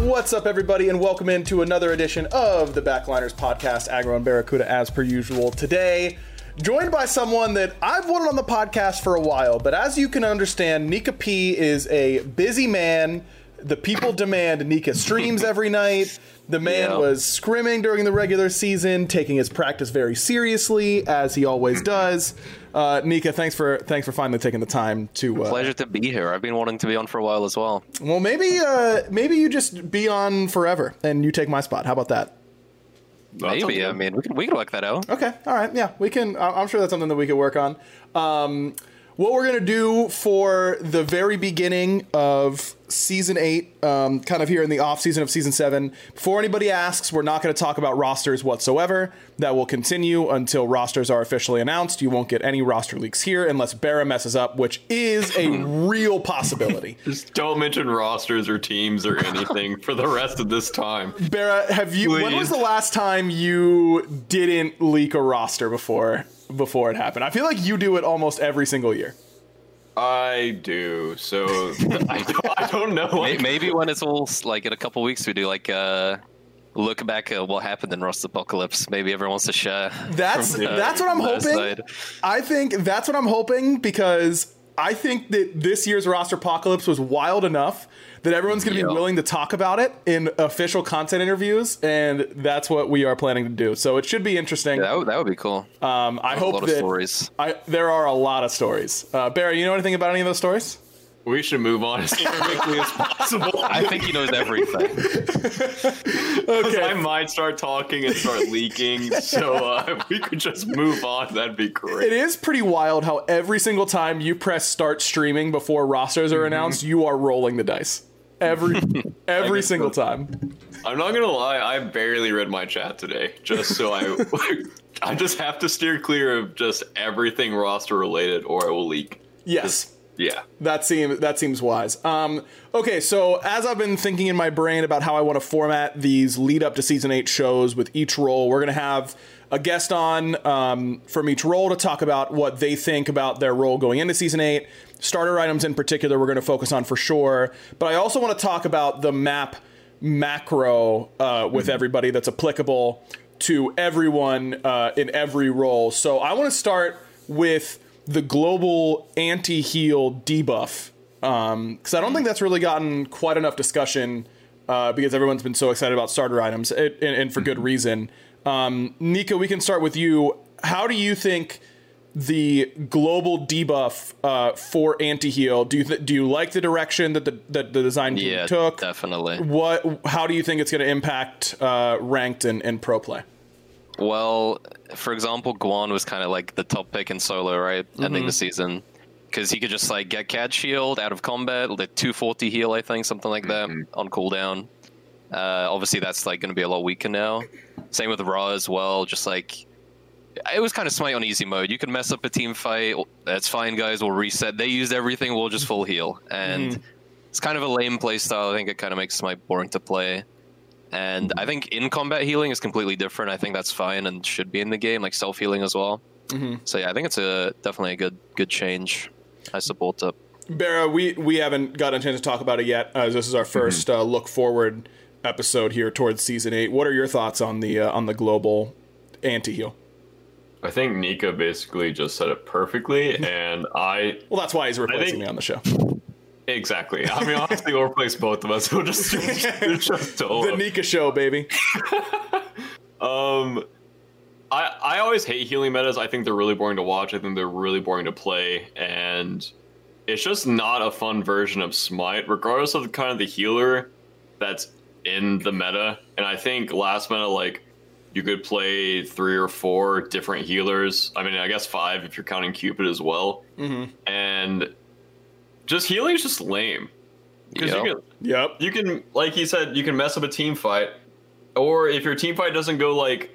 What's up, everybody, and welcome into another edition of the Backliners Podcast, Agro and Barracuda, as per usual. Today, joined by someone that I've wanted on the podcast for a while, but as you can understand, Nika P is a busy man. The people demand Nika streams every night. The man was scrimming during the regular season, taking his practice very seriously, as he always does. Nika, thanks for finally taking the time to. Pleasure to be here. I've been wanting to be on for a while as well. Well, maybe you just be on forever and you take my spot. How about that? Maybe. I mean, we can work that out. Okay. All right. Yeah, we can. I'm sure that's something that we could work on. What we're going to do for the very beginning of Season 8, kind of here in the off-season of Season 7, before anybody asks, we're not going to talk about rosters whatsoever. That will continue until rosters are officially announced. You won't get any roster leaks here unless Barra messes up, which is a real possibility. Just don't mention rosters or teams or anything for the rest of this time. Barra, when was the last time you didn't leak a roster before it happened? I feel like you do it almost every single year. I do, so I don't know. Like, maybe when it's all like in a couple weeks, we do like look back at what happened in Rust Apocalypse. Maybe everyone wants to share. That's what I'm hoping. Side. I think that's what I'm hoping, because I think that this year's Roster Apocalypse was wild enough that everyone's going to be willing to talk about it in official content interviews, and that's what we are planning to do. So it should be interesting. Yeah, that would be cool. I hope that stories. There are a lot of stories. Barry, you know anything about any of those stories? We should move on as quickly as possible. I think he knows everything. Okay, I might start talking and start leaking, so if we could just move on, that'd be great. It is pretty wild how every single time you press start streaming before rosters are announced, you are rolling the dice. Every single time. I'm not gonna lie, I barely read my chat today, just so I just have to steer clear of just everything roster related, or I will leak. Yes. Yeah. That seems wise. Okay, so as I've been thinking in my brain about how I want to format these lead up to Season 8 shows with each role, we're gonna have a guest on from each role to talk about what they think about their role going into Season 8. Starter items in particular we're going to focus on for sure. But I also want to talk about the map macro with everybody that's applicable to everyone in every role. So I want to start with the global anti-heal debuff, because I don't think that's really gotten quite enough discussion because everyone's been so excited about starter items, and for good reason. Nika, we can start with you. How do you think the global debuff for anti-heal? Do you like the direction that the design team took? Yeah, definitely. How do you think it's going to impact ranked and pro play? Well, for example, Guan was kind of like the top pick in solo, right? Mm-hmm. Ending the season. Because he could just like get Cad Shield out of combat, the 240 heal, I think, something like that, on cooldown. Obviously, that's like going to be a lot weaker now. Same with Ra as well. Just like, it was kind of Smite on easy mode. You could mess up a team fight. That's fine, guys. We'll reset. They used everything. We'll just full heal. And it's kind of a lame play style. I think it kind of makes Smite boring to play. And I think in combat healing is completely different. I think that's fine and should be in the game, like self healing as well. So yeah, I think it's a definitely a good change. I support it. Barra, we haven't got a chance to talk about it yet. This is our first look forward episode here towards season 8. What are your thoughts on the global anti heal? I think Nika basically just said it perfectly, and I. Well, that's why he's replacing me on the show. Exactly. I mean, honestly, we'll replace both of us. We'll just the Nika show, baby. I always hate healing metas. I think they're really boring to watch. I think they're really boring to play, and it's just not a fun version of Smite, regardless of the kind of the healer that's in the meta. And I think last meta, like, you could play 3 or 4 different healers. I mean, I guess 5 if you're counting Cupid as well. And just healing is just lame. You can, like he said, you can mess up a team fight, or if your team fight doesn't go like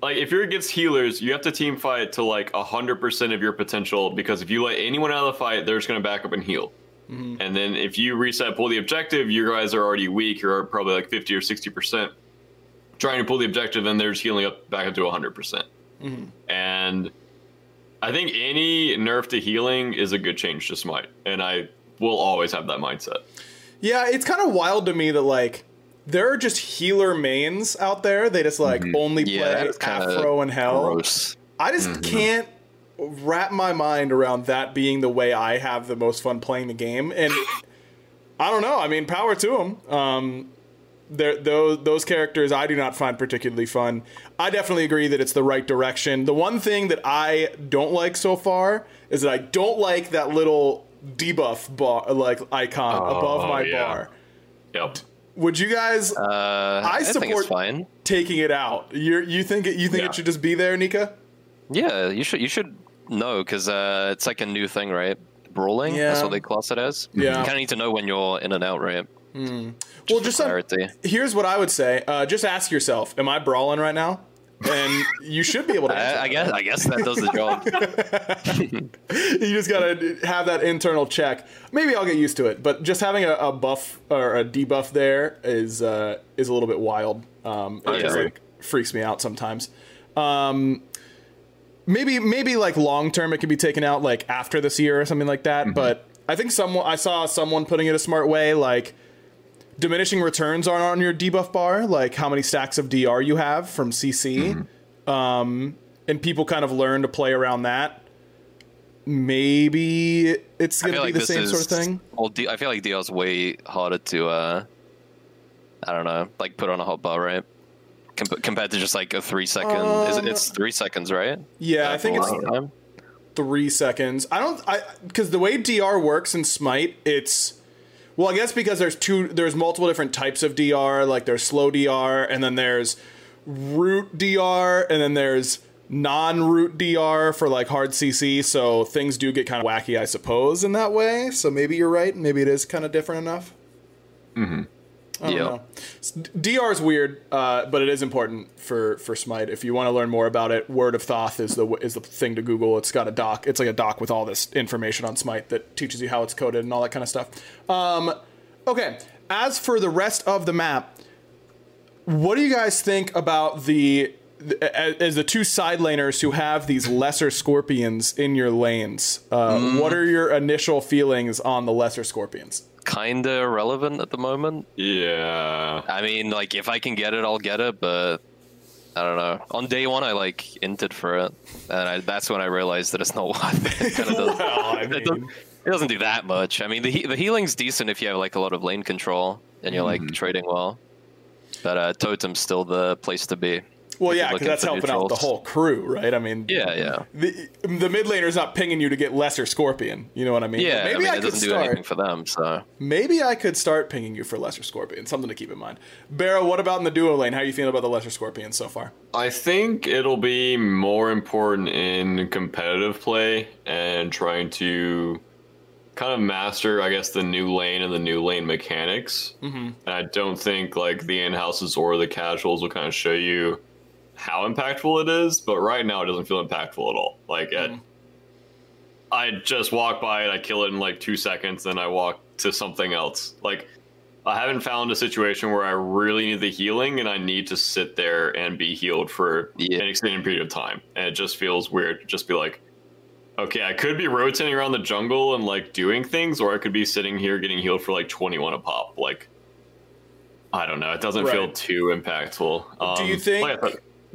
if you're against healers, you have to team fight to like 100% of your potential, because if you let anyone out of the fight, they're just going to back up and heal. And then if you reset, pull the objective, you guys are already weak. You're probably like 50 or 60% trying to pull the objective, and they're just healing up back up to 100%. And I think any nerf to healing is a good change to Smite, and I will always have that mindset. Yeah, it's kind of wild to me that, like, there are just healer mains out there. They just, like, only play Afro and Hell. Gross. I just can't wrap my mind around that being the way I have the most fun playing the game. And I don't know. I mean, power to them. Those characters I do not find particularly fun. I definitely agree that it's the right direction. The one thing that I don't like so far is that I don't like that little debuff bar, like icon above my bar. Yep. Would you guys? I support fine. Taking it out. You think it should just be there, Nika? Yeah, you should know, because it's like a new thing, right? Brawling. Yeah. That's what they class it as. Yeah. You kind of need to know when you're in and out, right? Well, here's what I would say. Just ask yourself, am I brawling right now? And you should be able to answer. I guess that does the job. You just gotta have that internal check. Maybe I'll get used to it, but just having a buff or a debuff there is a little bit wild. It just like freaks me out sometimes. Maybe like long term it could be taken out, like after this year or something like that. But I think I saw someone putting it a smart way, like diminishing returns are on your debuff bar, like how many stacks of DR you have from CC. And people kind of learn to play around that. Maybe it's going to be like the same sort of thing. Well, I feel like DR is way harder to, I don't know, like put on a hotbar, right? Compared to just like a 3 second. It's 3 seconds, right? Yeah, I think it's 3 seconds. Because the way DR works in Smite, it's... Well, I guess because there's multiple different types of DR, like there's slow DR, and then there's root DR, and then there's non-root DR for like hard CC, so things do get kind of wacky, I suppose, in that way. So maybe you're right, maybe it is kind of different enough. I don't know. DR is weird, but it is important for Smite. If you want to learn more about it, Word of Thoth is the thing to Google. It's got a doc. It's like a doc with all this information on Smite that teaches you how it's coded and all that kind of stuff. Okay. As for the rest of the map, what do you guys think about as the two side laners who have these lesser scorpions in your lanes? What are your initial feelings on the lesser scorpions? Kind of irrelevant at the moment. Yeah. I mean, like, if I can get it, I'll get it, but I don't know. On day one, I, like, inted for it, and that's when I realized that it's not worth it. It doesn't do that much. I mean, the healing's decent if you have, like, a lot of lane control and you're, like, trading well. But Totem's still the place to be. Well, yeah, because that's helping out the whole crew, right? I mean, yeah. The mid laner's not pinging you to get lesser Scorpion. You know what I mean? Yeah, maybe I mean, it doesn't do anything for them, so. Maybe I could start pinging you for lesser Scorpion. Something to keep in mind. Barrow, what about in the duo lane? How are you feeling about the lesser Scorpion so far? I think it'll be more important in competitive play and trying to kind of master, I guess, the new lane and the new lane mechanics. Mm-hmm. And I don't think like the in-houses or the casuals will kind of show you how impactful it is, but right now it doesn't feel impactful at all. Like I just walk by it, I kill it in like 2 seconds, then I walk to something else. Like I haven't found a situation where I really need the healing and I need to sit there and be healed for an extended period of time. And it just feels weird to just be like, okay, I could be rotating around the jungle and like doing things, or I could be sitting here getting healed for like 21 a pop. Like, I don't know. It doesn't feel too impactful.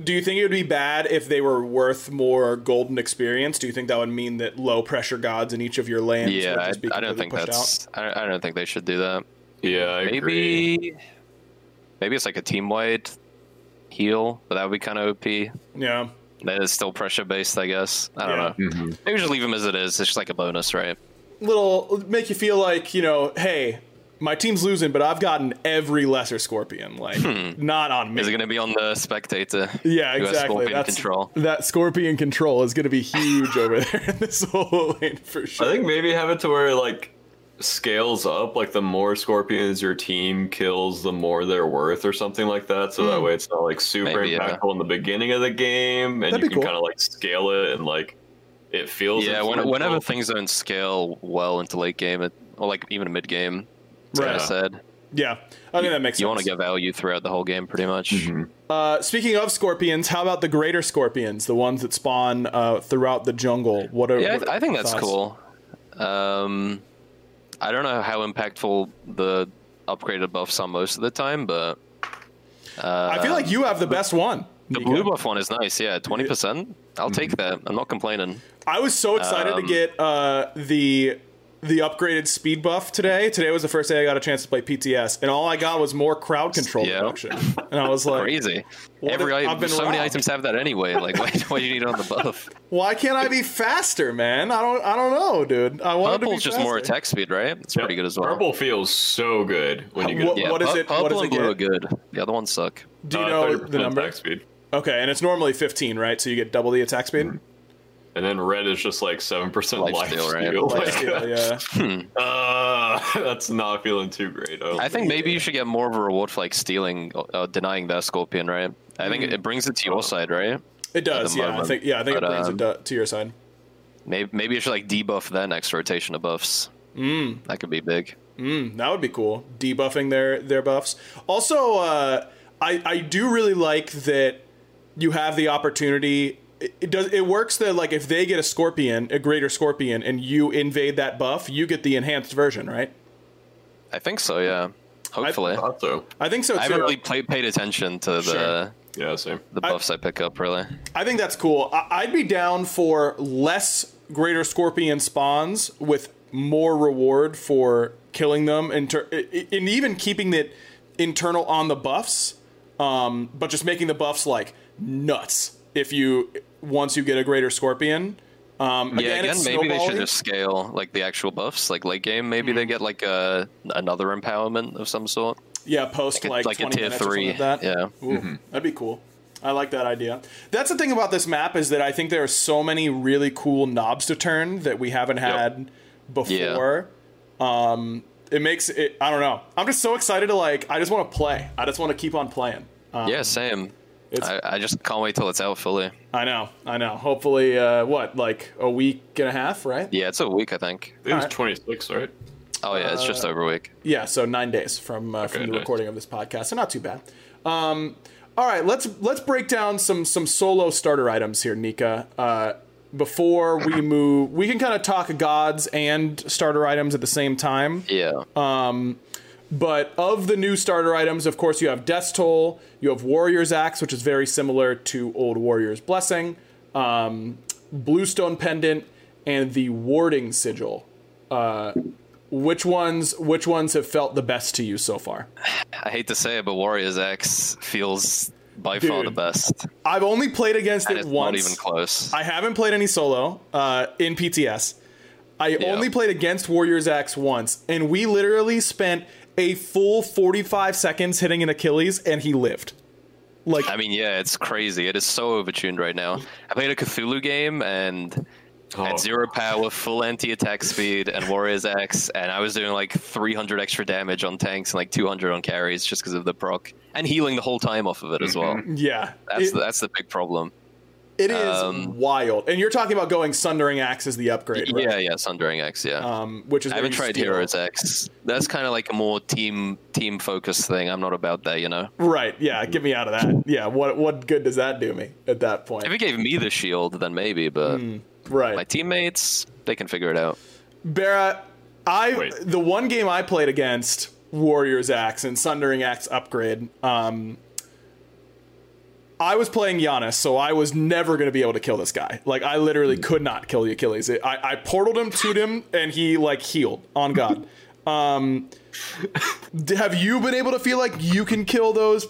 Do you think it would be bad if they were worth more golden experience? Do you think that would mean that low pressure gods in each of your lands? Yeah, would just be I don't think they should do that. Yeah, I agree. Maybe it's like a team wide heal, but that would be kind of OP. Yeah, that is still pressure based, I guess. I don't know. Mm-hmm. Maybe just leave them as it is. It's just like a bonus, right? Little make you feel like, you know, hey, my team's losing, but I've gotten every lesser Scorpion, like, not on me. Is it going to be on the spectator? Yeah, exactly. That Scorpion control is going to be huge over there in this whole lane, for sure. I think maybe have it to where, like, scales up, like, the more Scorpions your team kills, the more they're worth or something like that, so that way it's not, like, super impactful in the beginning of the game, and that'd you can kind of, like, scale it, and, like, it feels... Yeah, whenever things don't scale well into late game, or, like, even mid-game... Right. Yeah, I think that makes sense. You want to get value throughout the whole game, pretty much. Mm-hmm. Speaking of Scorpions, how about the greater Scorpions, the ones that spawn throughout the jungle? I think that's cool. I don't know how impactful the upgraded buffs are most of the time, but... I feel like you have the best one. The blue buff one is nice, yeah, 20%. I'll take that. I'm not complaining. I was so excited to get the upgraded speed buff today. Today was the first day I got a chance to play PTS, and all I got was more crowd control production. And I was like, crazy. Many items have that anyway. Like, why do you need it on the buff? Why can't I be faster, man? I don't know, dude. I want to be just faster. More attack speed, right? It's pretty good as well. Purple feels so good when you get Purple and blue are good. The other ones suck. Do you know the number? Attack speed. Okay, and it's normally 15, right? So you get double the attack speed? Mm-hmm. And then red is just like 7% lifesteal, yeah. That's not feeling too great. I think maybe you should get more of a reward for like stealing, denying that Scorpion, right? I think it brings it to your side, right? It does, yeah. I think it brings it to your side. Maybe you should like debuff their next rotation of buffs. That could be big. That would be cool. Debuffing their buffs. Also, I do really like that you have the opportunity. It works that, like, if they get a Scorpion, a greater Scorpion, and you invade that buff, you get the enhanced version, right? I think so, yeah. Hopefully. I thought so. I think so, too. I haven't really paid attention to the buffs I pick up, really. I think that's cool. I'd be down for less greater Scorpion spawns with more reward for killing them and even keeping it internal on the buffs, but just making the buffs, like, nuts. Once you get a greater Scorpion, maybe they should just scale like the actual buffs, like late game. Maybe they get like another empowerment of some sort. Yeah, post like 20 a tier 3. Or something like that. Yeah, that'd be cool. I like that idea. That's the thing about this map is that I think there are so many really cool knobs to turn that we haven't had before. Yeah. It makes it. I don't know. I'm just so excited to like. I just want to play. I just want to keep on playing. Yeah, same. I just can't wait till it's out fully. I know. Hopefully, like a week and a half, right? Yeah, it's a week, I think. It was 26, right? Oh, yeah, it's just over a week. Yeah, so 9 days from the recording of this podcast, so not too bad. All right, let's break down some solo starter items here, Nika. Before we move, we can kind of talk gods and starter items at the same time. Yeah. But of the new starter items, of course, you have Death's Toll, you have Warrior's Axe, which is very similar to Old Warrior's Blessing, Bluestone Pendant, and the Warding Sigil. Which ones have felt the best to you so far? I hate to say it, but Warrior's Axe feels by far the best. I've only played against it once. Not even close. I haven't played any solo in PTS. I only played against Warrior's Axe once, and we literally spent a full 45 seconds hitting an Achilles, and he lived. Like, I mean, yeah, it's crazy. It is so overtuned right now. I played a Cthulhu game, and had 0 power, full anti-attack speed, and Warrior's Axe, and I was doing like 300 extra damage on tanks and like 200 on carries just because of the proc, and healing the whole time off of it as well. Yeah. That's the big problem. It is wild. And you're talking about going Sundering Axe as the upgrade, right? Yeah, Sundering Axe, yeah. Which is I haven't tried Heroes Axe. That's kind of like a more team-focused thing. I'm not about that, you know? Right, yeah, get me out of that. Yeah, what good does that do me at that point? If it gave me the shield, then maybe, but my teammates, they can figure it out. Barra, the one game I played against Warrior's Axe and Sundering Axe upgrade... I was playing Giannis, so I was never going to be able to kill this guy. Like, I literally could not kill the Achilles. I portaled him, toed him, and he, like, healed. On God. Have you been able to feel like you can kill those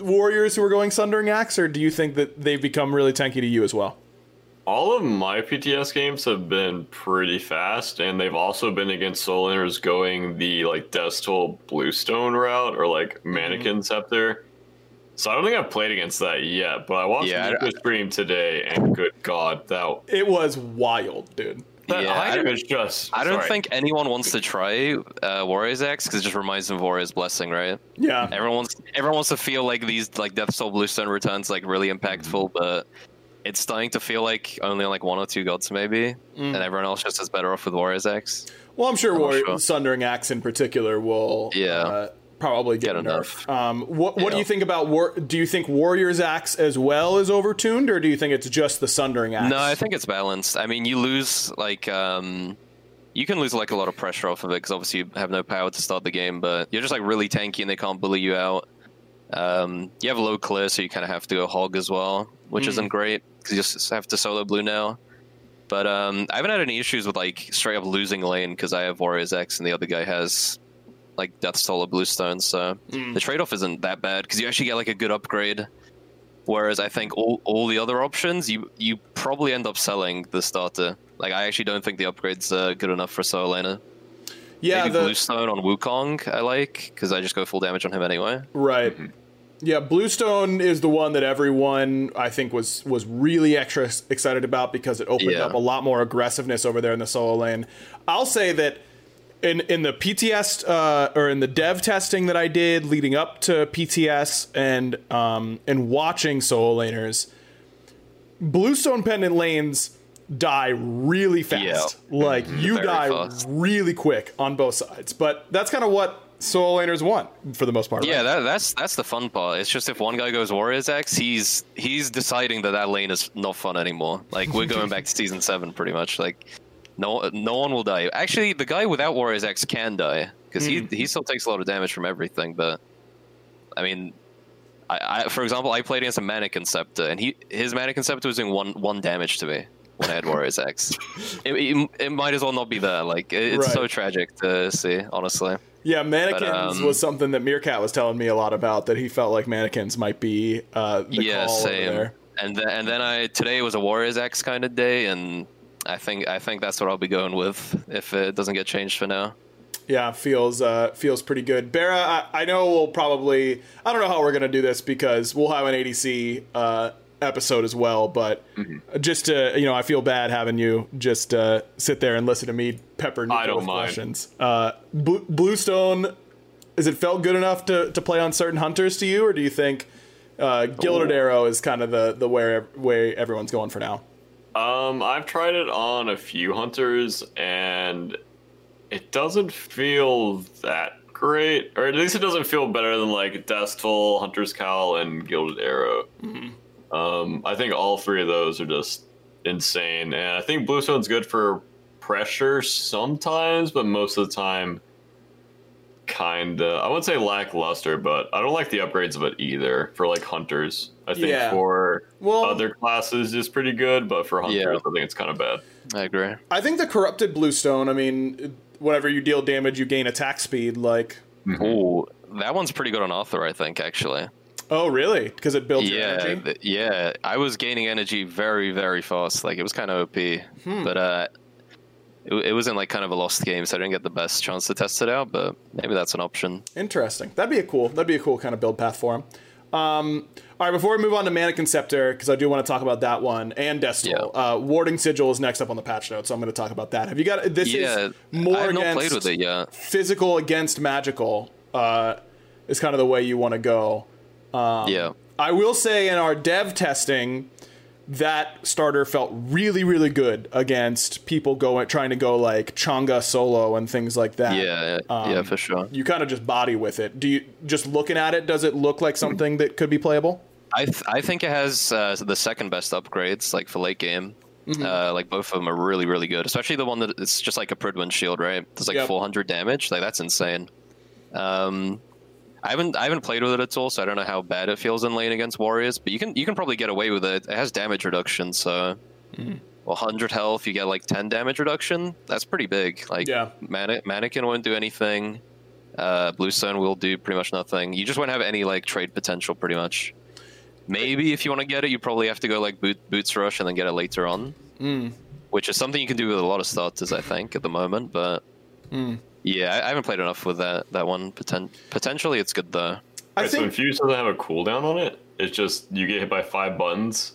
warriors who are going Sundering Axe, or do you think that they've become really tanky to you as well? All of my PTS games have been pretty fast, and they've also been against soul enters going the, like, Death's Toll Bluestone route or, like, Mannequin Scepter. So I don't think I've played against that yet, but I watched Nika's stream today, and good God, it was wild, dude. I don't think anyone wants to try Warrior's Axe because it just reminds them of Warrior's Blessing, right? Yeah. Everyone wants to feel like these like Death's Toll Bluestone returns like really impactful, but it's starting to feel like only like one or two gods maybe, and everyone else just is better off with Warrior's Axe. Well, I'm sure Sundering Axe in particular will. Yeah. Probably get enough. What do you think about do you think Warrior's Axe as well is overtuned, or do you think it's just the Sundering Axe? No, I think it's balanced. I mean, you lose like you can lose like a lot of pressure off of it because obviously you have no power to start the game, but you're just like really tanky and they can't bully you out. You have low clear, so you kind of have to go hog as well, which isn't great because you just have to solo blue now. But I haven't had any issues with like straight up losing lane because I have Warrior's Axe and the other guy has like Death's Toll or Bluestone, so the trade-off isn't that bad because you actually get like a good upgrade, whereas I think all the other options you probably end up selling the starter. Like, I actually don't think the upgrades are good enough for solo laner. Yeah, maybe Bluestone on Wukong I like because I just go full damage on him anyway, right? Yeah, Bluestone is the one that everyone I think was really extra excited about because it opened up a lot more aggressiveness over there in the solo lane. I'll say that In the PTS or in the dev testing that I did leading up to PTS and watching solo laners, Bluestone Pendant lanes die really fast. Yeah. Like, you really quick on both sides. But that's kind of what solo laners want for the most part. Yeah, right? that's the fun part. It's just if one guy goes Warrior's Axe, he's deciding that lane is not fun anymore. Like, we're going back to Season 7 pretty much. Like, No one will die. Actually, the guy without Warrior's Axe can die, because he still takes a lot of damage from everything, but... I mean, I for example, I played against a Mannequin Scepter, and his Mannequin Scepter was doing one damage to me when I had Warrior's Axe. It might as well not be there. Like, it's so tragic to see, honestly. Yeah, Mannequins was something that Meerkat was telling me a lot about, that he felt like Mannequins might be the call same. Over there. And then today was a Warrior's Axe kind of day, and... I think that's what I'll be going with if it doesn't get changed for now. Yeah, feels pretty good. Barra, I know we'll probably... I don't know how we're going to do this because we'll have an ADC episode as well, but just to... You know, I feel bad having you just sit there and listen to me pepper Nika with questions. Bluestone, is it felt good enough to play on certain hunters to you, or do you think Gilded Arrow is kind of the way everyone's going for now? I've tried it on a few hunters, and it doesn't feel that great, or at least it doesn't feel better than like Death's Toll, Hunter's Cowl, and Gilded Arrow. I think all three of those are just insane, and I think Bluestone's good for pressure sometimes, but most of the time, kinda. I wouldn't say lackluster, but I don't like the upgrades of it either for like hunters. I think for other classes is pretty good, but for hunters, I think it's kind of bad. I agree. I think the corrupted Bluestone, I mean, whenever you deal damage, you gain attack speed. Like, that one's pretty good on Arthur, I think, actually. Oh, really? Because it builds your energy? Yeah, I was gaining energy very, very fast. Like, it was kind of OP. Hmm. But it was in, like, kind of a lost game, so I didn't get the best chance to test it out, but maybe that's an option. Interesting. That'd be a cool kind of build path for him. All right, before we move on to Mannequin Scepter, because I do want to talk about that one, and Death's Toll, Warding Sigil is next up on the patch notes, so I'm going to talk about that. Have you got... This is more against physical against magical, is kind of the way you want to go. I will say in our dev testing, that starter felt really, really good against people trying to go like Changa solo and things like that. Yeah, for sure. You kind of just body with it. Do you just looking at it? Does it look like something that could be playable? I think it has the second best upgrades, like for late game. Mm-hmm. Like both of them are really, really good. Especially the one that it's just like a Pridwin shield, right? It's like 400 damage. Like that's insane. I haven't played with it at all, so I don't know how bad it feels in lane against Warriors, but you can probably get away with it. It has damage reduction, so 100 health, you get like 10 damage reduction. That's pretty big. Like Mannequin won't do anything. Bluestone will do pretty much nothing. You just won't have any like trade potential pretty much. Maybe if you want to get it, you probably have to go like Boots Rush and then get it later on, which is something you can do with a lot of starters, I think, at the moment, but... Yeah, I haven't played enough with that one. Potentially, it's good, though. I think... So Infuse doesn't have a cooldown on it? It's just you get hit by 5 buttons,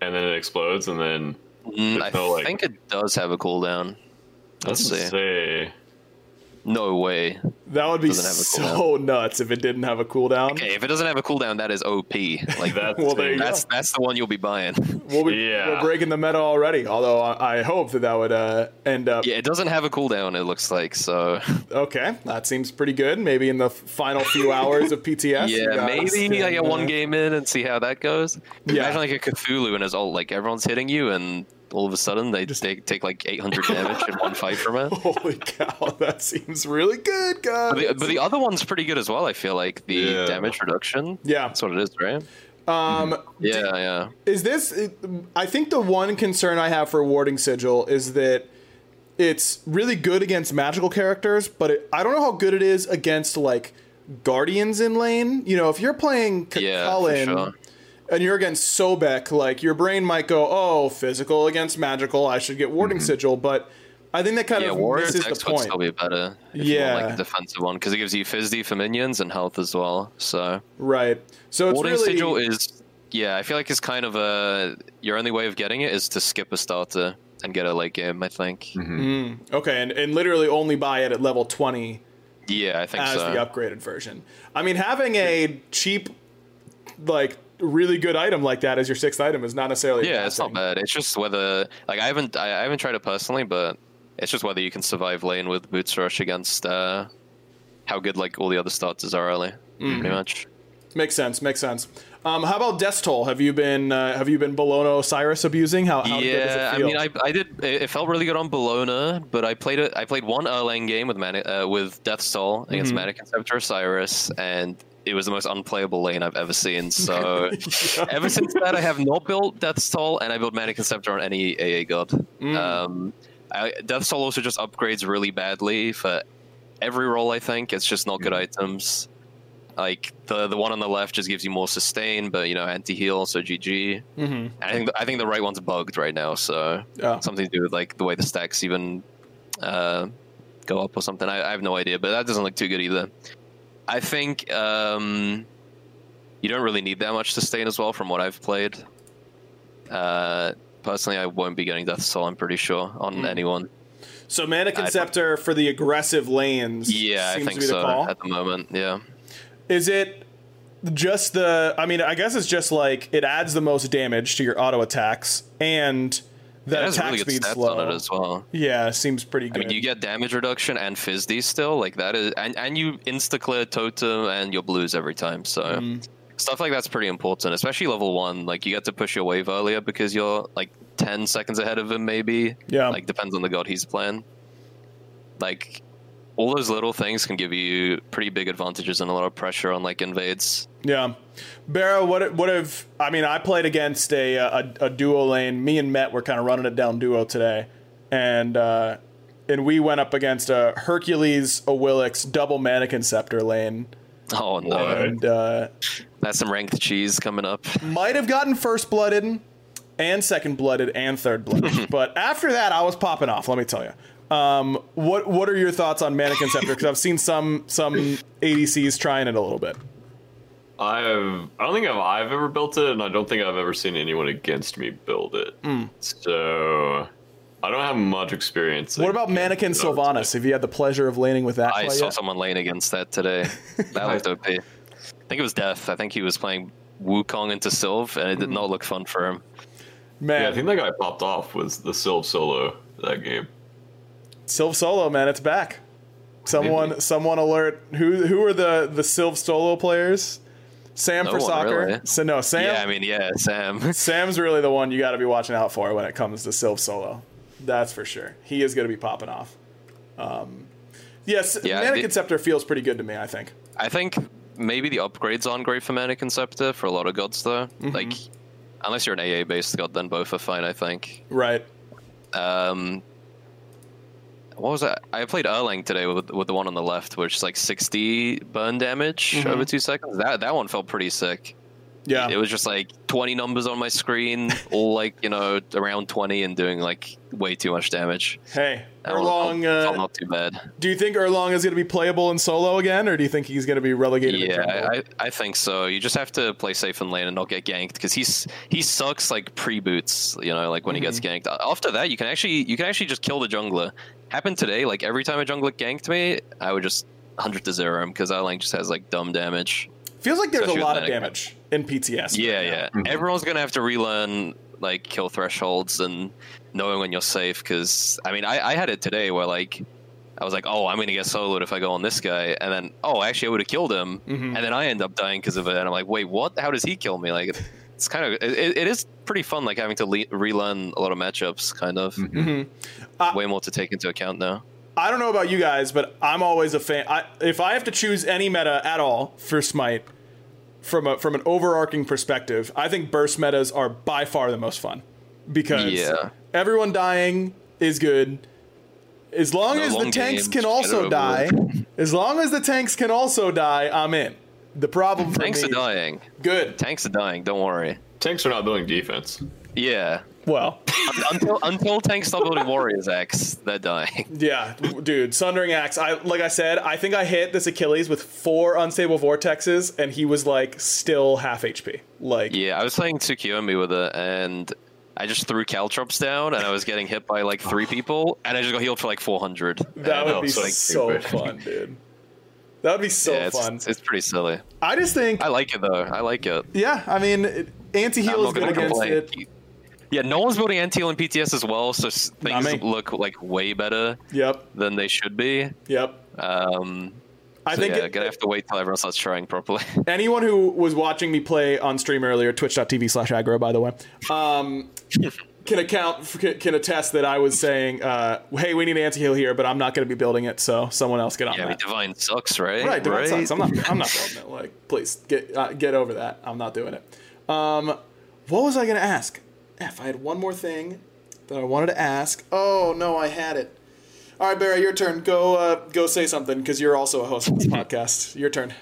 and then it explodes, and then... I think it does have a cooldown. Let's see. No way. That would be so nuts if it didn't have a cooldown. Okay, if it doesn't have a cooldown, that is OP. Like that's the one you'll be buying. We're breaking the meta already. Although I hope that would end up. Yeah, it doesn't have a cooldown. It looks like so. Okay, that seems pretty good. Maybe in the final few hours of PTS. Yeah, maybe I get one game in and see how that goes. Yeah. Imagine like a Cthulhu and his ult, like everyone's hitting you and. All of a sudden, they just take like 800 damage in one fight from it. Holy cow, that seems really good, guys. But the other one's pretty good as well, I feel like. The damage reduction. Yeah. That's what it is, right? Is this... I think the one concern I have for Warding Sigil is that it's really good against magical characters, but I don't know how good it is against, like, Guardians in lane. You know, if you're playing Cullen... Yeah, for sure. And you're against Sobek, like, your brain might go, oh, physical against magical, I should get Warding Sigil, but I think that kind of misses the point. Yeah, Warrior's Axe would still be better if you want, like, a defensive one, because it gives you FizD for minions and health as well, so... Right. So Warding Sigil is, I feel like it's kind of a... Your only way of getting it is to skip a starter and get a late game, I think. Okay, and literally only buy it at level 20. Yeah, I think so. As the upgraded version. I mean, having a cheap, like... really good item like that as your 6th item is not necessarily a bad it's thing. Not bad. It's just whether like I haven't tried it personally, but it's just whether you can survive lane with Boots Rush against how good like all the other starters are early. Pretty much makes sense. How about Death's Toll? Have you been Bologna Osiris abusing? How good does it feel? I mean I did. It felt really good on Bologna, but I played one Erlang game with Death's Toll against Mannequin Scepter Osiris, and it was the most unplayable lane I've ever seen. So ever since that, I have not built Death's Toll, and I build Mannequin Scepter on any AA god. Death's Toll also just upgrades really badly for every role, I think. It's just not good items. Like, the one on the left just gives you more sustain, but, you know, anti-heal, so GG. And I think the right one's bugged right now, so something to do with, like, the way the stacks even go up or something. I have no idea, but that doesn't look too good either. I think you don't really need that much sustain as well from what I've played. Personally, I won't be getting Death's Toll, I'm pretty sure, on anyone. So Mannequin Scepter for the aggressive lanes seems to be the call. At the moment, Is it just I guess it's just like it adds the most damage to your auto attacks, and that attack really good speed's low. On it as well. Yeah, seems pretty good. I mean, you get damage reduction and FizD still, like that is, and you insta-clear Totem and your blues every time, so stuff like that's pretty important, especially level 1, like you get to push your wave earlier because you're like 10 seconds ahead of him maybe, like depends on the god he's playing. Like, all those little things can give you pretty big advantages and a lot of pressure on like invades. Yeah. Barra, I played against a duo lane. Me and Met were kind of running it down duo today. And we went up against a Hercules, a Willix, double Mannequin Scepter lane. Oh, no. And, that's some ranked cheese coming up. Might have gotten first-blooded and second-blooded and third-blooded. But after that, I was popping off, let me tell you. What are your thoughts on Mannequin Scepter? Because I've seen some ADCs trying it a little bit. I don't think I've ever built it, and I don't think I've ever seen anyone against me build it. Mm. So I don't have much experience. What about Mannequin Sylvanas? Have you had the pleasure of laning with that? I saw someone lane against that today. That looked OP. I think it was Death. I think he was playing Wukong into Sylve, and it did not look fun for him. Man, yeah, I think that guy popped off was the Sylve solo that game. Sylve solo, man, it's back. Someone alert. Who are the Sylve solo players? Sam for soccer. Really. So no, Sam. Yeah, I mean, yeah, Sam. Sam's really the one you got to be watching out for when it comes to Sylve solo. That's for sure. He is going to be popping off. Yes, yeah, Mannequin Scepter feels pretty good to me, I think. I think maybe the upgrades aren't great for Mannequin Scepter for a lot of gods, though. Mm-hmm. Like, unless you're an AA-based god, then both are fine, I think. Right. What was that? I played Erlang today with the one on the left, which is like 60 burn damage over 2 seconds. That one felt pretty sick. Yeah. It was just like 20 numbers on my screen, all like, you know, around 20 and doing like way too much damage. Hey, Erlang. Not too bad. Do you think Erlang is going to be playable in solo again, or do you think he's going to be relegated? Yeah, I think so. You just have to play safe in lane and not get ganked, because he sucks like pre-boots, you know, like when he gets ganked. After that, you can actually just kill the jungler. Happened today, like every time a jungler ganked me, I would just 100-0 him, because Erlang just has like dumb damage. Feels like there's a lot of damage in PTS. Yeah. Mm-hmm. Everyone's gonna have to relearn like kill thresholds and knowing when you're safe, because I mean I had it today where like I was like, oh, I'm gonna get soloed if I go on this guy, and then oh, actually I would have killed him, and then I end up dying because of it, and I'm like, wait, what? How does he kill me? Like it's kind of it is pretty fun, like having to relearn a lot of matchups, kind of way more to take into account now. I don't know about you guys, but I'm always a fan. If I have to choose any meta at all for Smite from an overarching perspective, I think burst metas are by far the most fun, because everyone dying is good. As long as the tanks can also die, I'm in. The problem for tanks me... Tanks are dying. Good. Tanks are dying, don't worry. Tanks are not building defense. Yeah. Well. until tanks stop building Warrior's Axe, they're dying. Yeah, dude. Sundering Axe. Like I said, I think I hit this Achilles with 4 unstable vortexes, and he was, like, still half HP. Like, yeah, I was playing Tsukiyomi with it, and I just threw caltrops down, and I was getting hit by, like, 3 people, and I just got healed for, like, 400. That would be so fun, dude. That would be so fun. It's pretty silly. I just think... I like it, though. I like it. Yeah, I mean, anti-heal is good against it. Yeah, no one's building anti-heal in PTS as well, so things look, like, way better than they should be. Yep. I think yeah, gonna have to wait till everyone starts trying properly. Anyone who was watching me play on stream earlier, twitch.tv/agro, by the way, can attest that I was saying, hey, we need anti-heal here, but I'm not going to be building it, so someone else get on that. Divine sucks, right? Right, Divine sucks. I'm not building it. Like, please, get over that. I'm not doing it. What was I going to ask? I had one more thing that I wanted to ask. Oh, no, I had it. All right, Barra, your turn. Go say something, because you're also a host of this podcast. Your turn.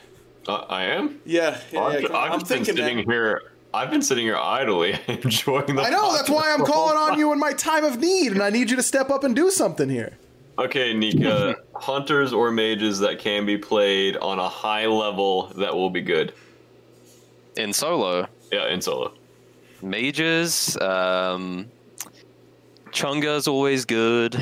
I am? Yeah. I've been sitting here idly enjoying the podcast. I know, that's why I'm calling on you in my time of need, and I need you to step up and do something here. Okay, Nika, hunters or mages that can be played on a high level that will be good? In solo? Yeah, in solo. Mages, Chunga's always good.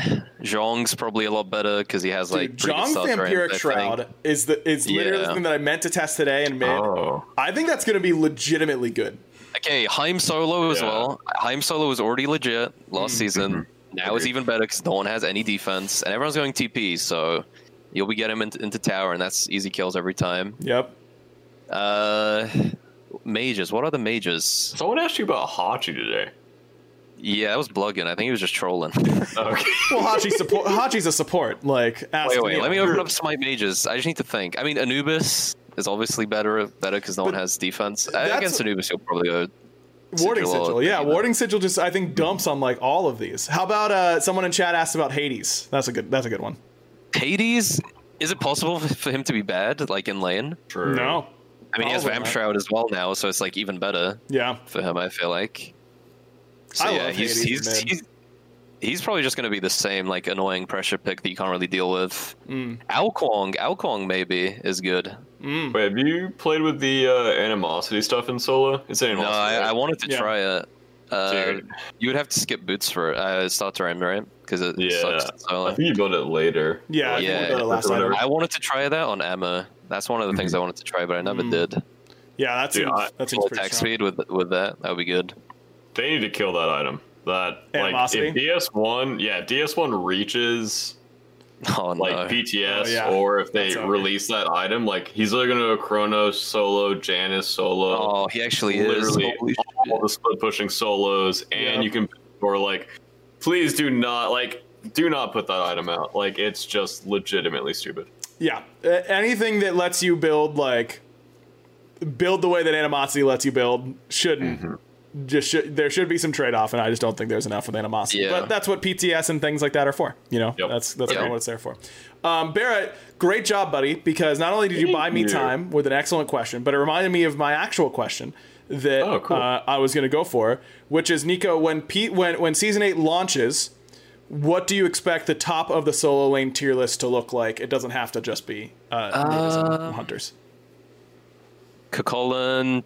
Zhong's probably a lot better because he has like Zhong Vampiric Shroud is literally the thing that I meant to test today and mid. Oh. I think that's going to be legitimately good. Okay, Heim solo as well. Heim solo was already legit last season. Mm-hmm. Now it's even better because no one has any defense and everyone's going TP, so you'll be getting him into tower, and that's easy kills every time. Yep. Mages. What are the mages? Someone asked you about Hachi today. Yeah, that was Bluggin. I think he was just trolling. Okay. Well, Hachi's a support. Like, wait. Let me open up Smite mages. I just need to think. I mean, Anubis is obviously better because no one has defense. Against Anubis, you'll probably go Warding Sigil. Yeah, Warding Sigil just I think dumps on like all of these. How about someone in chat asked about Hades? That's a good one. Hades Is it possible for him to be bad, like in lane? True. No. I mean, he has Vamp Shroud as well now, so it's like even better. Yeah. For him, I feel like. So yeah, he's probably just going to be the same like annoying pressure pick that you can't really deal with. Mm. Wukong maybe is good. Mm. Wait, have you played with the Animosity stuff in solo? It's Animosity. No, I wanted to try it. You would have to skip boots for starter aim, right? Because it sucks. So, I think you built it later. Yeah, I think last time. I wanted to try that on ammo. That's one of the things I wanted to try, but I never did. Yeah, that's full attack speed with that. That would be good. They need to kill that item. That Animosity? Like if DS1, DS1 reaches PTS, or if they release that item, like he's either gonna go Kronos solo, Giannis solo. Oh, he actually is all the split pushing solos, and you can please do not put that item out. Like it's just legitimately stupid. Yeah, anything that lets you build the way that Animosity lets you build shouldn't. Mm-hmm. There should be some trade-off, and I just don't think there's enough with Animosity. Yeah. But that's what PTS and things like that are for. You know, that's what it's there for. Barrett, great job, buddy, because not only did you buy me time with an excellent question, but it reminded me of my actual question that I was going to go for, which is, Nico, when Season 8 launches, what do you expect the top of the solo lane tier list to look like? It doesn't have to just be Hunters. Kokolan,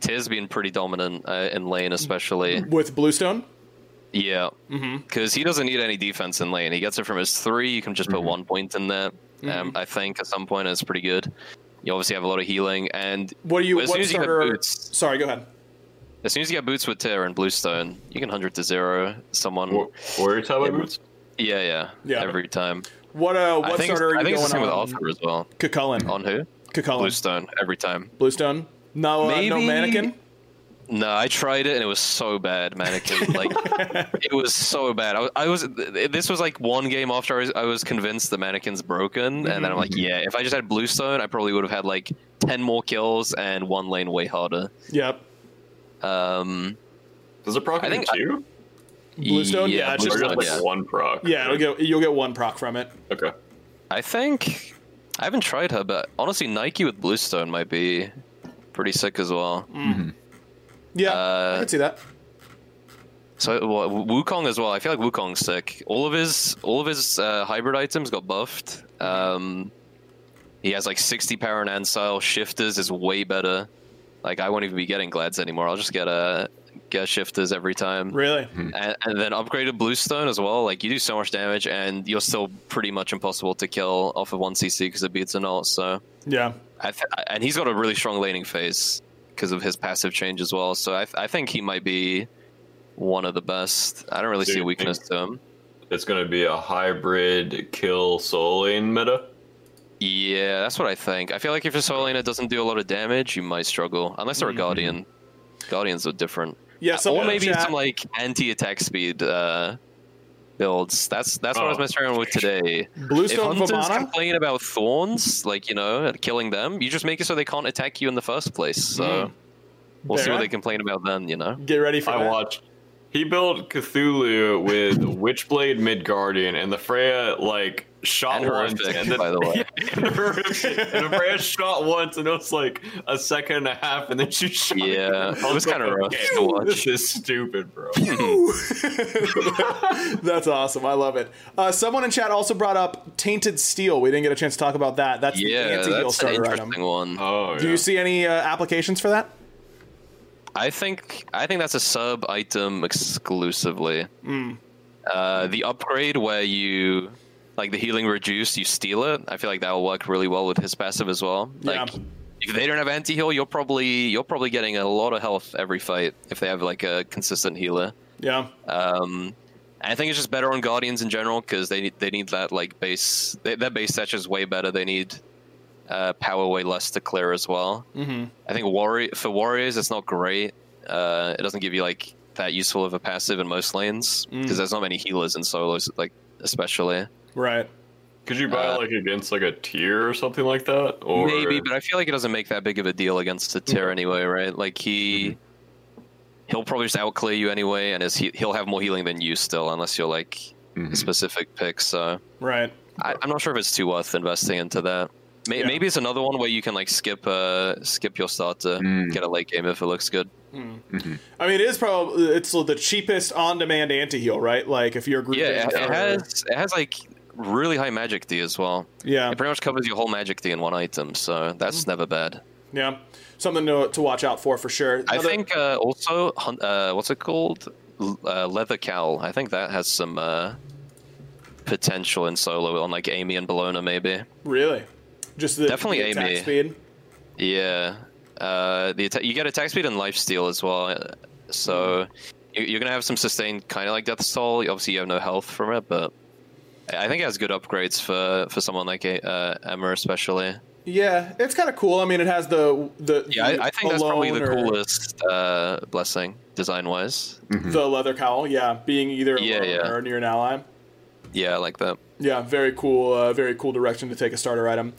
Tyr's been pretty dominant in lane, especially with Bluestone. Yeah, because he doesn't need any defense in lane. He gets it from his 3. You can just put 1 point in there. I think at some point it's pretty good. You obviously have a lot of healing. And sorry, go ahead. As soon as you get boots with Tyr and Bluestone, you can 100-0 someone. Warrior type boots. Yeah. Every time. What starter are you going on? I think it's the same with Arthur as well. Cucullin. On who? Cucullin. Bluestone every time. Bluestone. No Mannequin? No, I tried it and it was so bad, Mannequin. It was so bad. This was one game after I was convinced the Mannequin's broken, and then I'm like, if I just had Bluestone, I probably would have had 10 more kills and one lane way harder. Yep. Does it proc in 2? Bluestone? Yeah, it's just 1 proc. Yeah, you'll get 1 proc from it. Okay. I think I haven't tried her, but honestly, Nike with Bluestone might be pretty sick as well. Mm-hmm. Yeah, I can see that. So Wukong as well. I feel like Wukong's sick. All of his hybrid items got buffed. He has 60 power and ancile. Shifters is way better. I won't even be getting glads anymore. I'll just get shifters every time. Really? And then upgraded Bluestone as well. You do so much damage, and you're still pretty much impossible to kill off of 1cc because it beats an ult. So yeah. And he's got a really strong laning phase because of his passive change as well. So I think he might be one of the best. I don't really see a weakness to him. It's going to be a hybrid kill soul lane meta? Yeah, that's what I think. I feel like if your soul laner doesn't do a lot of damage, you might struggle. Unless they're a Guardian. Guardians are different. Yeah, or maybe some anti-attack speed builds. That's what I was messing around with today. Bluestone if Hunters complain about Thorns, killing them, you just make it so they can't attack you in the first place. So we'll see what they complain about then, Get ready for that. He built Cthulhu with Witchblade Mid-Guardian, and the Freya, shot and once. And then, by the way. And the Freya shot once, and it was, a second and a half, and then she shot. Yeah, it was kind of rough to watch. This is stupid, bro. That's awesome. I love it. Someone in chat also brought up Tainted Steel. We didn't get a chance to talk about that. That's the anti-heal starter item. Yeah, that's an interesting one. Oh, yeah. Do you see any applications for that? I think that's a sub item exclusively. The upgrade where you the healing reduced, you steal it. I feel like that will work really well with his passive as well. If they don't have anti-heal, you're probably getting a lot of health every fight if they have a consistent healer. Yeah. I think it's just better on Guardians in general because they need that base. Their base stat is way better. They need power way less to clear as well. I think for Warriors it's not great. It doesn't give you that useful of a passive in most lanes because there's not many healers in solos especially. Right. Could you buy against a tier or something like that? Or maybe, but I feel like it doesn't make that big of a deal against a tier anyway, right? He'll probably just outclear you anyway, and he'll have more healing than you still unless you're a specific pick. So right. I'm not sure if it's too worth investing into that. Maybe it's another one where you can like skip your start to get a late game if it looks good. Mm-hmm. I mean, it's the cheapest on-demand anti-heal, right? Like if your group it has like really high magic D as well. Yeah, it pretty much covers your whole magic D in one item, so that's never bad. Yeah, something to watch out for sure. I think also what's it called? Leather Cowl. I think that has some potential in solo on like Amy and Bologna maybe. Really? Just the attack Amy. Speed. Yeah, you get attack speed and lifesteal as well, so you're gonna have some sustained, kind of like Death's Toll. Obviously, you have no health from it, but I think it has good upgrades for someone like Emma especially. Yeah, it's kind of cool. I mean, it has I think that's probably the coolest blessing design wise. Mm-hmm. The Leather Cowl, being either or near an ally. Yeah, I like that. Yeah, very cool direction to take a starter item.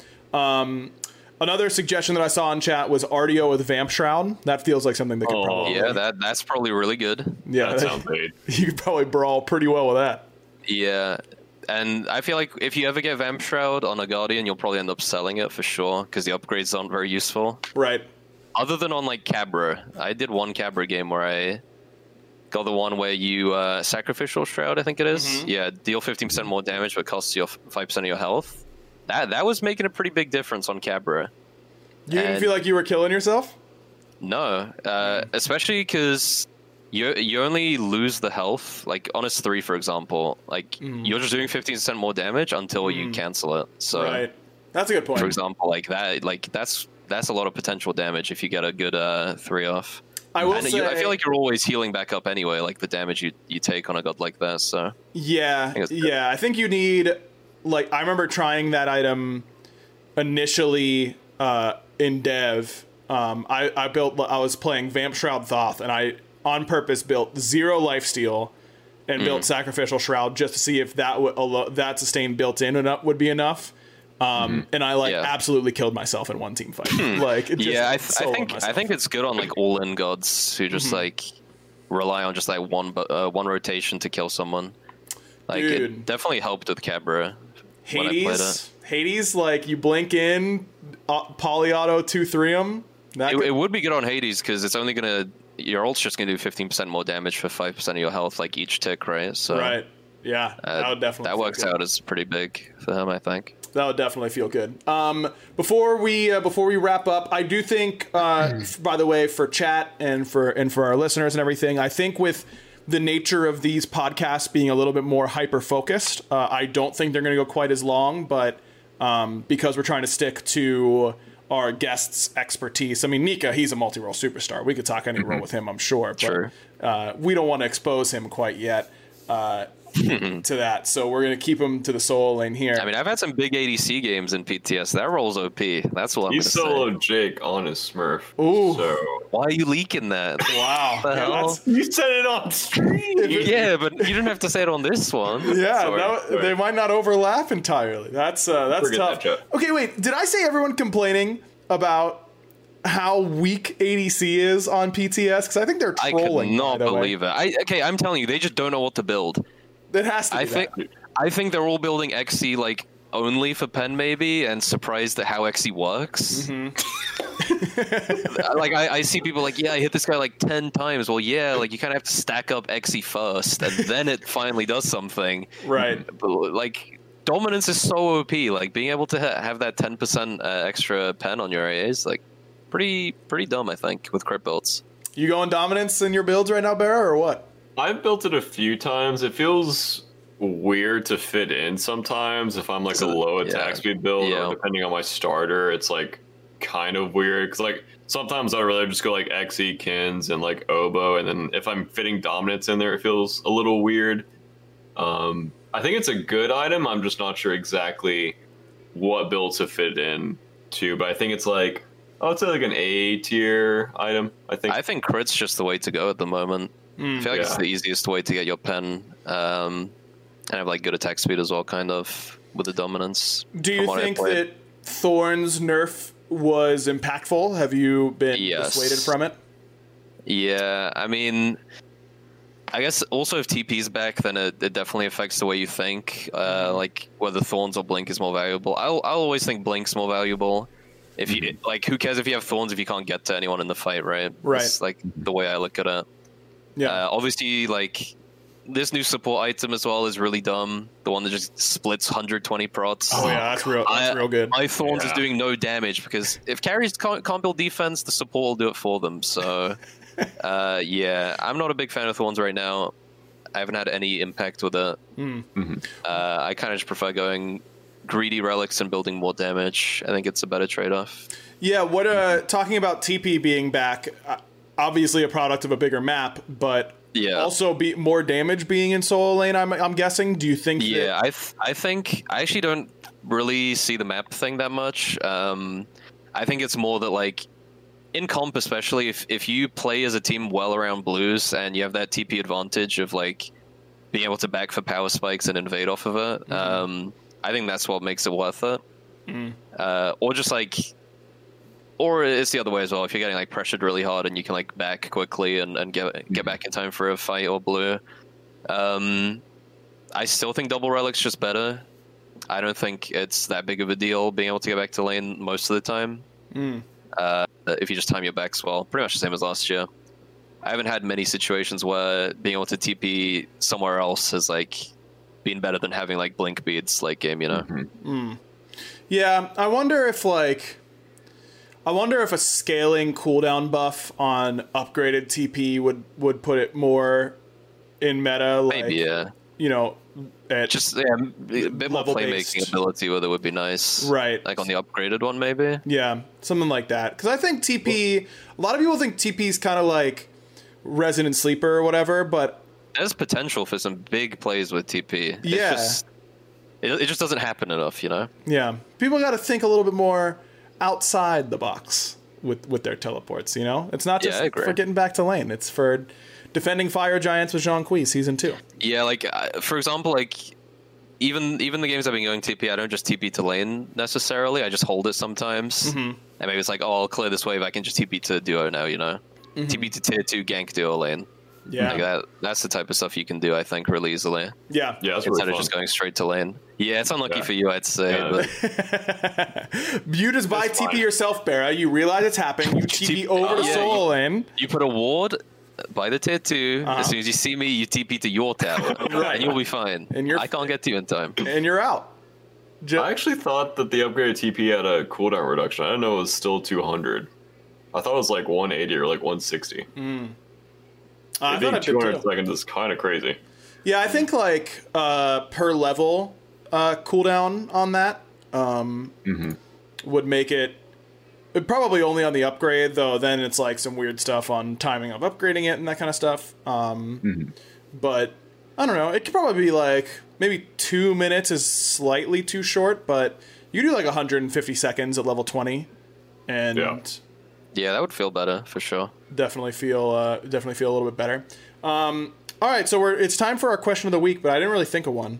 Another suggestion that I saw in chat was RDO with Vamp Shroud. That feels like something that could probably... Yeah, that's probably really good. Yeah, that sounds great. You could probably brawl pretty well with that. Yeah, and I feel like if you ever get Vamp Shroud on a Guardian, you'll probably end up selling it for sure, because the upgrades aren't very useful. Right. Other than on, like, Cabra. I did one Cabra game where I... got the one where you Sacrificial Shroud, I think it is. Mm-hmm. Yeah, deal 15% more damage, but costs you 5% of your health. That was making a pretty big difference on Cabra. You didn't feel like you were killing yourself? No, especially because you only lose the health. Like Honest 3, for example, like you're just doing 15% more damage until you cancel it. So right. That's a good point. For example, like that, like that's a lot of potential damage if you get a good 3 off. I feel like you're always healing back up anyway, like the damage you take on a god like that, so... Yeah, I think you need... Like, I remember trying that item initially in Dev. I was playing Vamp Shroud Thoth, and I, on purpose, built 0 lifesteal and built Sacrificial Shroud just to see if that sustain built-in would be enough. And I absolutely killed myself in one team fight. Like, it just I think it's good on like all in gods who just like rely on just like one rotation to kill someone. Like it definitely helped with Cabra. Hades, like you blink in, poly auto 2-3 them. It would be good on Hades because it's only your ult's just gonna do 15% more damage for 5% of your health, like each tick, right? So right, yeah, that would definitely out as pretty big for him, I think. That would definitely feel good. Before we wrap up, I do think, by the way, for chat and for our listeners and everything, I think with the nature of these podcasts being a little bit more hyper-focused, I don't think they're going to go quite as long, but because we're trying to stick to our guests' expertise. I mean, Nika, he's a multi-role superstar. We could talk any role with him, I'm sure. But we don't want to expose him quite yet. To that, so we're gonna keep him to the solo lane here. I mean, I've had some big ADC games in PTS. That role's OP. That's what I'm gonna say. You soloed Jake on his Smurf. Ooh, so. Why are you leaking that? Wow, you said it on stream. Yeah, but you didn't have to say it on this one. Yeah, they might not overlap entirely. That's tough. That okay, wait, did I say everyone complaining about how weak ADC is on PTS? Because I think they're trolling. I cannot believe it. I'm telling you, they just don't know what to build. It has to be I think they're all building XE like only for Penn maybe, and surprised at how XE works. Like I see people like, I hit this guy like 10 times. Well, like you kind of have to stack up XE first, and then it finally does something. Right. But, like Dominance is so OP. Like being able to have that 10% extra Penn on your AA is like pretty dumb, I think, with crit builds. You going Dominance in your builds right now, Barra, or what? I've built it a few times. It feels weird to fit in sometimes. If I'm like a low attack speed build, or depending on my starter, it's like kind of weird. Because like sometimes I really just go like XE, Kins, and like Oboe, and then if I'm fitting Dominance in there, it feels a little weird. I think it's a good item. I'm just not sure exactly what build to fit in to, but I think it's like I'd say like an A tier item. I think crit's just the way to go at the moment. I feel like it's the easiest way to get your pen and have like good attack speed as well, kind of, with the Dominance. Do you think that Thorn's nerf was impactful? Have you been dissuaded from it? Yeah, I mean, I guess also if TP's back, then it definitely affects the way you think, like whether Thorns or Blink is more valuable. I'll always think Blink's more valuable. If you like, who cares if you have Thorns if you can't get to anyone in the fight, right? Right. That's like the way I look at it. Yeah. Obviously, like this new support item as well is really dumb. The one that just splits 120 prots. Oh yeah, that's real. That's real good. My Thorns is doing no damage because if carries can't build defense, the support will do it for them. So. Yeah, I'm not a big fan of Thorns right now. I haven't had any impact with it. I kind of just prefer going greedy relics and building more damage. I think it's a better trade-off. Yeah, what talking about TP being back, obviously a product of a bigger map, but also be more damage being in solo lane, I'm guessing. Do you think I think I actually don't really see the map thing that much. I think it's more that like in comp, especially if you play as a team well around blues and you have that TP advantage of like being able to back for power spikes and invade off of it, I think that's what makes it worth it. Or just like, or it's the other way as well. If you're getting like pressured really hard and you can like back quickly and get back in time for a fight or blue, I still think double relic's just better. I don't think it's that big of a deal being able to get back to lane most of the time. If you just time your backs well, pretty much the same as last year. I haven't had many situations where being able to TP somewhere else has like been better than having like Blink beads late game, you know? Yeah, I wonder if a scaling cooldown buff on upgraded TP would put it more in meta, like, maybe, you know, at just a bit more playmaking ability with it would be nice, right? Like on the upgraded one, maybe. Yeah, something like that. Because I think TP, a lot of people think TP is kind of like resident sleeper or whatever, but there's potential for some big plays with TP. Yeah, it just doesn't happen enough, you know. Yeah, people got to think a little bit more outside the box with their teleports. You know, it's not just for getting back to lane; it's for defending Fire Giants with Jean-Qui Season 2. Yeah, like for example, like even the games I've been going TP, I don't just TP to lane necessarily. I just hold it sometimes, and maybe it's like, oh, I'll clear this wave. I can just TP to duo now, you know, TP to tier 2 gank duo lane. Yeah, like that's the type of stuff you can do, I think, really easily. Yeah, yeah, that's instead of just going straight to lane. Yeah, it's unlucky for you, I'd say. Yeah. But you just buy TP yourself, Barra. You realize it's happening. You TP over to solo lane. You put a ward. Buy the tier 2. As soon as you see me, you TP to your tower, and you'll be fine. And I can't get to you in time, and you're out. I actually thought that the upgraded TP had a cooldown reduction. I didn't know it was still 200. I thought it was like 180 or like 160. I think 200 seconds is kind of crazy. Yeah, I think like per level cooldown on that would make it. Probably only on the upgrade, though. Then it's like some weird stuff on timing of upgrading it and that kind of stuff. But I don't know. It could probably be like maybe 2 minutes is slightly too short, but you do like 150 seconds at level 20, and yeah, that would feel better for sure. Definitely feel a little bit better. All right, so it's time for our question of the week, but I didn't really think of one.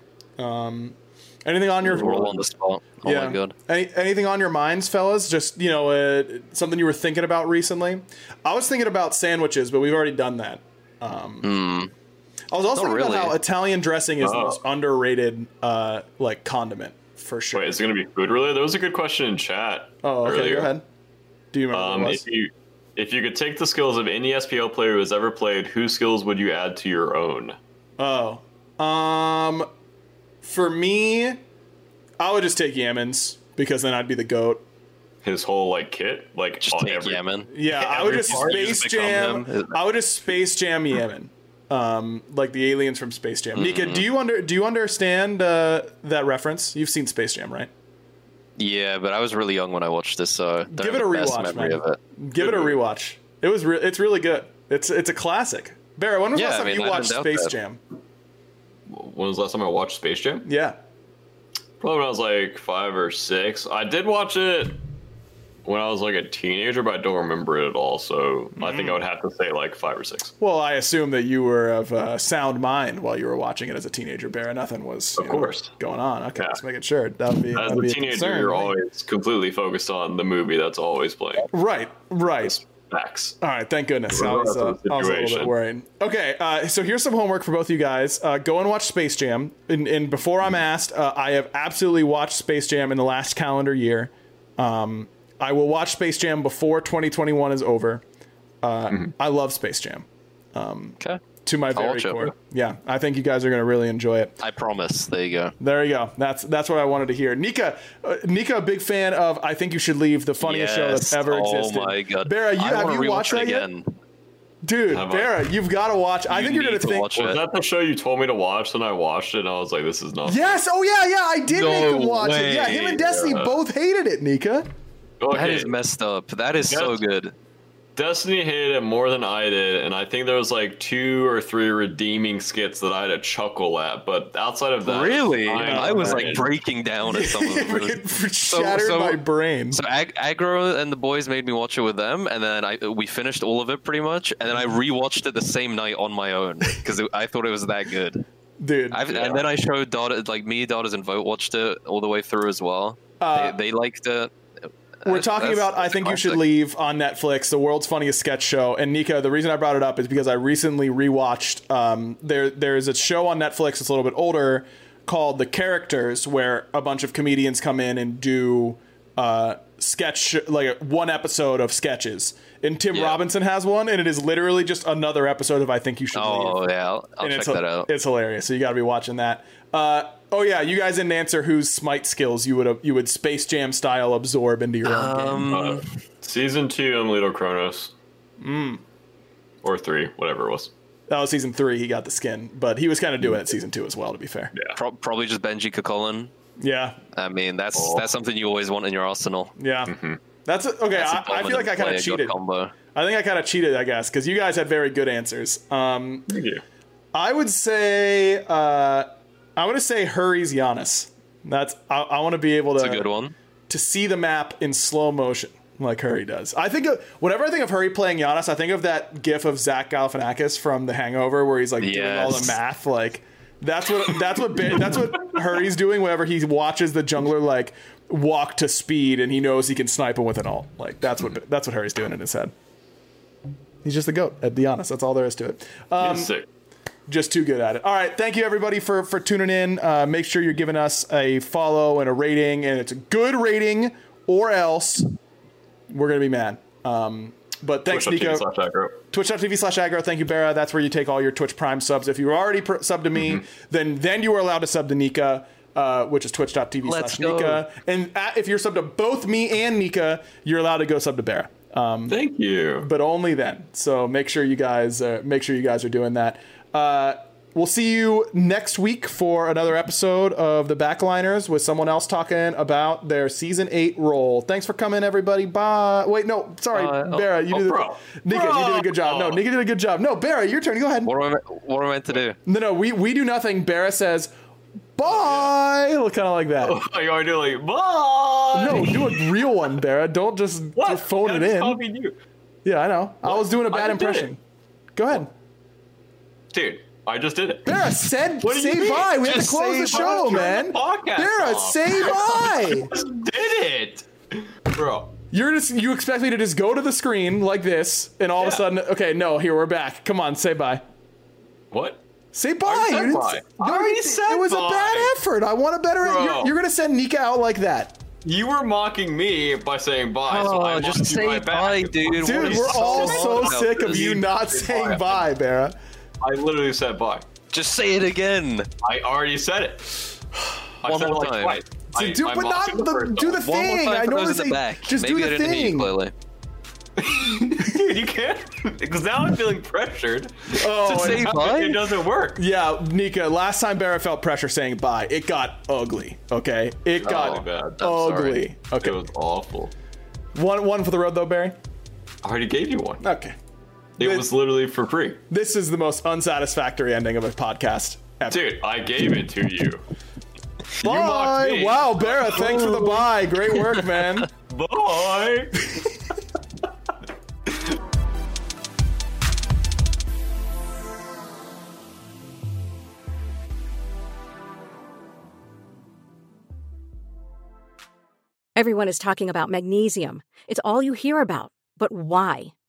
Anything on your roll on the spot? Oh my god! Anything on your minds, fellas? Just something you were thinking about recently. I was thinking about sandwiches, but we've already done that. I was also thinking about how Italian dressing is the most underrated, like condiment for sure. Wait, is it going to be food related? There was a good question in chat. Oh, okay, earlier. Go ahead. Do you remember what it was? If you could take the skills of any SPL player who has ever played, whose skills would you add to your own? For me, I would just take Yamin's because then I'd be the GOAT. His whole like kit, like just take Yamin. Yeah, I would just Space Jam Yamin, like the aliens from Space Jam. Nika, do you understand that reference? You've seen Space Jam, right? Yeah, but I was really young when I watched this, so give it a rewatch, man. Give it a rewatch. It was it's really good. It's a classic. Barra, when was the last time you watched Space Jam? When was the last time I watched Space Jam? Yeah. Probably when I was like 5 or 6. I did watch it when I was like a teenager, but I don't remember it at all. So I think I would have to say like 5 or 6. Well, I assume that you were of sound mind while you were watching it as a teenager, Barra. Nothing was going on. Okay, let's make it sure. As a teenager, you're always completely focused on the movie that's always playing. Right, right. Facts. All right, thank goodness. I was a little bit worried. Okay, so here's some homework for both of you guys. Go and watch Space Jam. And before I'm asked, I have absolutely watched Space Jam in the last calendar year. I will watch Space Jam before 2021 is over. I love Space Jam. Okay. To my very core. Yeah, I think you guys are going to really enjoy it. I promise. There you go. There you go. That's what I wanted to hear. Nika, a big fan of I Think You Should Leave, the funniest show that's ever existed. Oh, my God. Bera, have you watched that again? Yet? Dude, Bera, you've got to watch. I think you're going to think. Was that the show you told me to watch? And I watched it, and I was like, this is not. Yes. Oh, yeah. I did make him watch it. Yeah, him and Destiny both hated it, Nika. Okay. That is messed up. That is so good. Destiny hated it more than I did, and I think there was like 2 or 3 redeeming skits that I had a chuckle at, but outside of that... Really? I was like breaking down at some of them. Shattered my brain. So Agro and the boys made me watch it with them, and then we finished all of it pretty much, and then I rewatched it the same night on my own, because I thought it was that good. Dude. And then I showed Dada, like me, Daughters, and Vote watched it all the way through as well. They liked it. We're talking about I Think You Should Leave on Netflix, the world's funniest sketch show. And Nika, the reason I brought it up is because I recently rewatched. There's a show on Netflix that's a little bit older called The Characters, where a bunch of comedians come in and do sketch, like one episode of sketches. And Tim Robinson has one, and it is literally just another episode of I Think You Should Leave. Oh, yeah. I'll check that out. It's hilarious. So you got to be watching that. Oh yeah, you guys didn't answer whose Smite skills you would Space Jam style absorb into your own game. Season 2, Little Kronos. Or 3, whatever it was. That was season 3. He got the skin, but he was kind of doing it season 2 as well. To be fair, yeah. Probably just Benji Kakolin. Yeah, I mean that's something you always want in your arsenal. Yeah, that's okay. I feel like I kind of cheated. I think I kind of cheated, I guess, because you guys had very good answers. Thank you. I would say. I want to say Hurry's Giannis. I want to be able to see the map in slow motion like Hurry does. I think whenever I think of Hurry playing Giannis, I think of that gif of Zach Galifianakis from The Hangover where he's like doing all the math. Like that's what Hurry's doing whenever he watches the jungler like walk to speed and he knows he can snipe him with an ult. Like that's what Hurry's doing in his head. He's just the GOAT at Giannis. That's all there is to it. He's sick. Just too good at it. All right. Thank you, everybody, for tuning in. Make sure you're giving us a follow and a rating. And it's a good rating or else we're going to be mad. But thanks, Nico. Twitch.tv/aggro. Thank you, Bera. That's where you take all your Twitch Prime subs. If you already subbed to me, then you are allowed to sub to Nika, which is twitch.tv/Nika. And if you're subbed to both me and Nika, you're allowed to go sub to Bera. Thank you. But only then. So make sure you guys are doing that. We'll see you next week for another episode of The Backliners with someone else talking about their season 8 role. Thanks for coming, everybody. Bye. Wait, no, sorry, Bera, you did a good job. No, Nika did a good job. No, Bera, your turn. Go ahead. What am I meant to do? No, we do nothing. Bera says bye, kind of like that. Oh, you are doing like, bye. No, do a real one, Bera. Don't just phone it in. You. Yeah, I know. What? I was doing a bad impression. Go ahead. Dude, I just did it. Bera said, say bye. We have to close the show, man. Bera, say bye. Just did it. Bro. You expect me to just go to the screen like this and all of a sudden, okay, no, here, we're back. Come on, say bye. What? Say bye. It was a bad effort. I want a better. You're going to send Nika out like that. You were mocking me by saying bye, so I just say bye, dude. Dude, we're all so sick of you not saying bye, Bera. I literally said bye. Just say it again. I already said it. One more time. Do the thing. I know it's back. Just do the thing. Dude, you can't. Because now I'm feeling pressured. Oh, to say bye? It doesn't work. Yeah, Nika. Last time Bera felt pressure saying bye, it got ugly. Okay, it got ugly. Okay, it was awful. One for the road though, Barry. I already gave you one. Okay. It was literally for free. This is the most unsatisfactory ending of a podcast ever. Dude, I gave it to you. Bye. You mocked me. Wow, Bera, thanks for the bye. Great work, man. Bye. Everyone is talking about magnesium. It's all you hear about. But why?